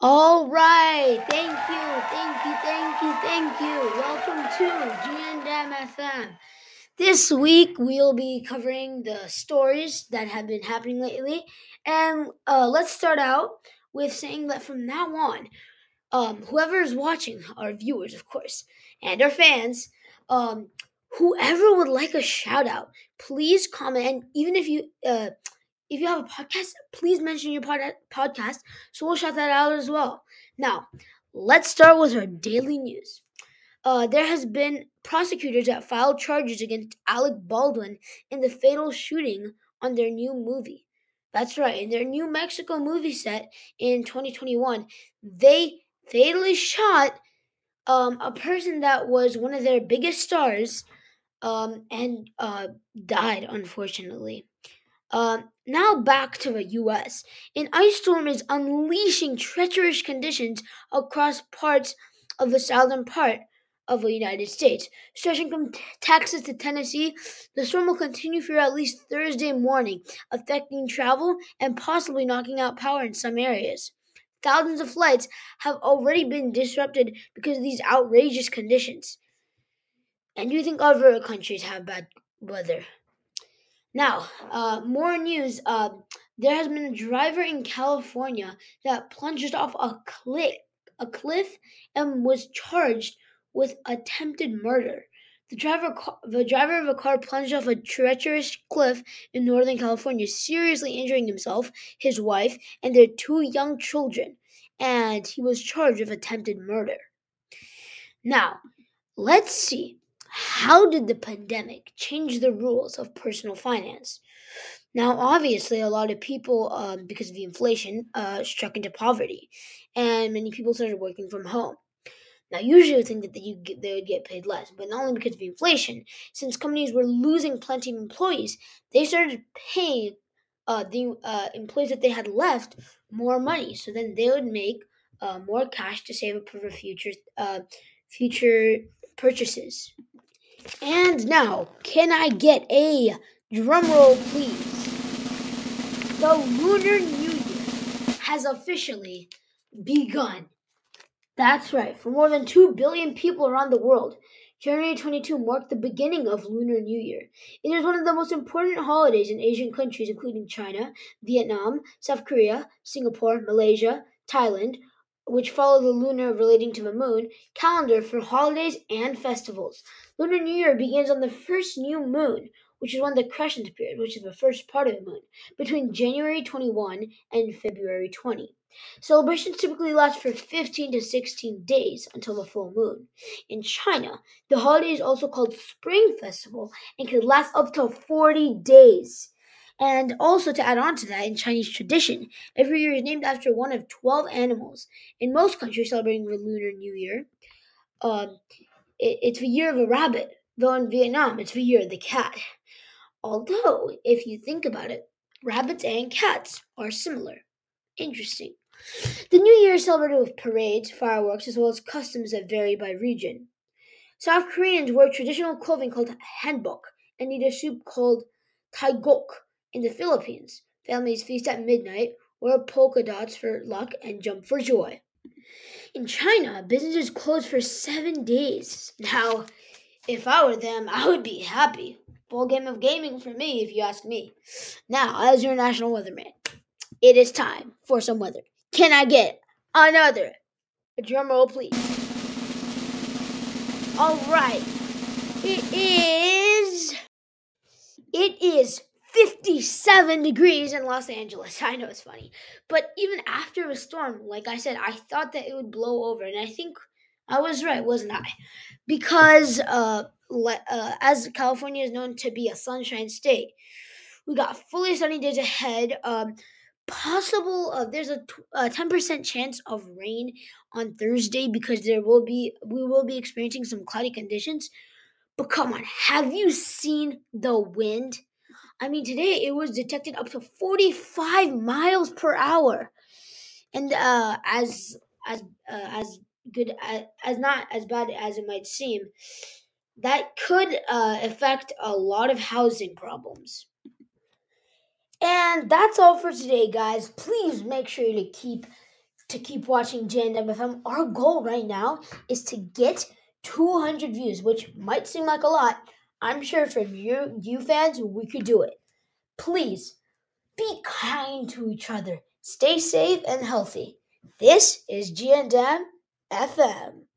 All right. Thank you. Welcome to G&M FM. This week we'll be covering the stories that have been happening lately. And let's start out with saying that from now on, whoever is watching, our viewers, of course, and our fans, whoever would like a shout out, please comment. And even if you have a podcast, please mention your podcast, so we'll shout that out as well. Now, let's start with our daily news. There has been prosecutors that filed charges against Alec Baldwin in the fatal shooting on their new movie. That's right, in their New Mexico movie set in 2021, they fatally shot a person that was one of their biggest stars and died, unfortunately. Now back to the U.S. An ice storm is unleashing treacherous conditions across parts of the southern part of the United States. Stretching from Texas to Tennessee, the storm will continue for at least Thursday morning, affecting travel and possibly knocking out power in some areas. Thousands of flights have already been disrupted because of these outrageous conditions. And you think other countries have bad weather. Now, more news. There has been a driver in California that plunged off a cliff and was charged with attempted murder. The driver of a car plunged off a treacherous cliff in Northern California, seriously injuring himself, his wife, and their two young children, and he was charged with attempted murder. Now, let's see. How did the pandemic change the rules of personal finance? Now, obviously, a lot of people, because of the inflation, struck into poverty, and many people started working from home. Now, usually, you would think that they would get paid less, but not only because of the inflation, since companies were losing plenty of employees, they started paying the employees that they had left more money, so then they would make more cash to save up for future purchases. And now, can I get a drum roll, please? The Lunar New Year has officially begun. That's right. For more than 2 billion people around the world, January 22 marked the beginning of Lunar New Year. It is one of the most important holidays in Asian countries, including China, Vietnam, South Korea, Singapore, Malaysia, Thailand, which follow the lunar relating to the moon calendar for holidays and festivals. Lunar New Year begins on the first new moon, which is when the crescent period, which is the first part of the moon, between January 21 and February 20. Celebrations typically last for 15 to 16 days until the full moon. In China, the holiday is also called Spring Festival and can last up to 40 days. And also, to add on to that, in Chinese tradition, every year is named after one of 12 animals. In most countries celebrating the Lunar New Year, it's the year of a rabbit, though in Vietnam, it's the year of the cat. Although, if you think about it, rabbits and cats are similar. Interesting. The New Year is celebrated with parades, fireworks, as well as customs that vary by region. South Koreans wear traditional clothing called hanbok and eat a soup called taigok. In the Philippines, families feast at midnight, wear polka dots for luck, and jump for joy. In China, businesses close for 7 days. Now, if I were them, I would be happy. Full game of gaming for me, if you ask me. Now, as your national weatherman, it is time for some weather. Can I get another drum roll, please? All right. It is 57 degrees in Los Angeles. I know it's funny. But even after a storm, like I said, I thought that it would blow over. And I think I was right, wasn't I? Because as California is known to be a sunshine state, we got fully sunny days ahead. There's a 10% chance of rain on Thursday because we will be experiencing some cloudy conditions. But come on, have you seen the wind? I mean, today it was detected up to 45 miles per hour, and as not as bad as it might seem, that could affect a lot of housing problems. And that's all for today, guys. Please make sure to keep to keep watching G&M FM. Our goal right now is to get 200 views, which might seem like a lot. I'm sure for you fans, we could do it. Please, be kind to each other. Stay safe and healthy. This is G&M FM.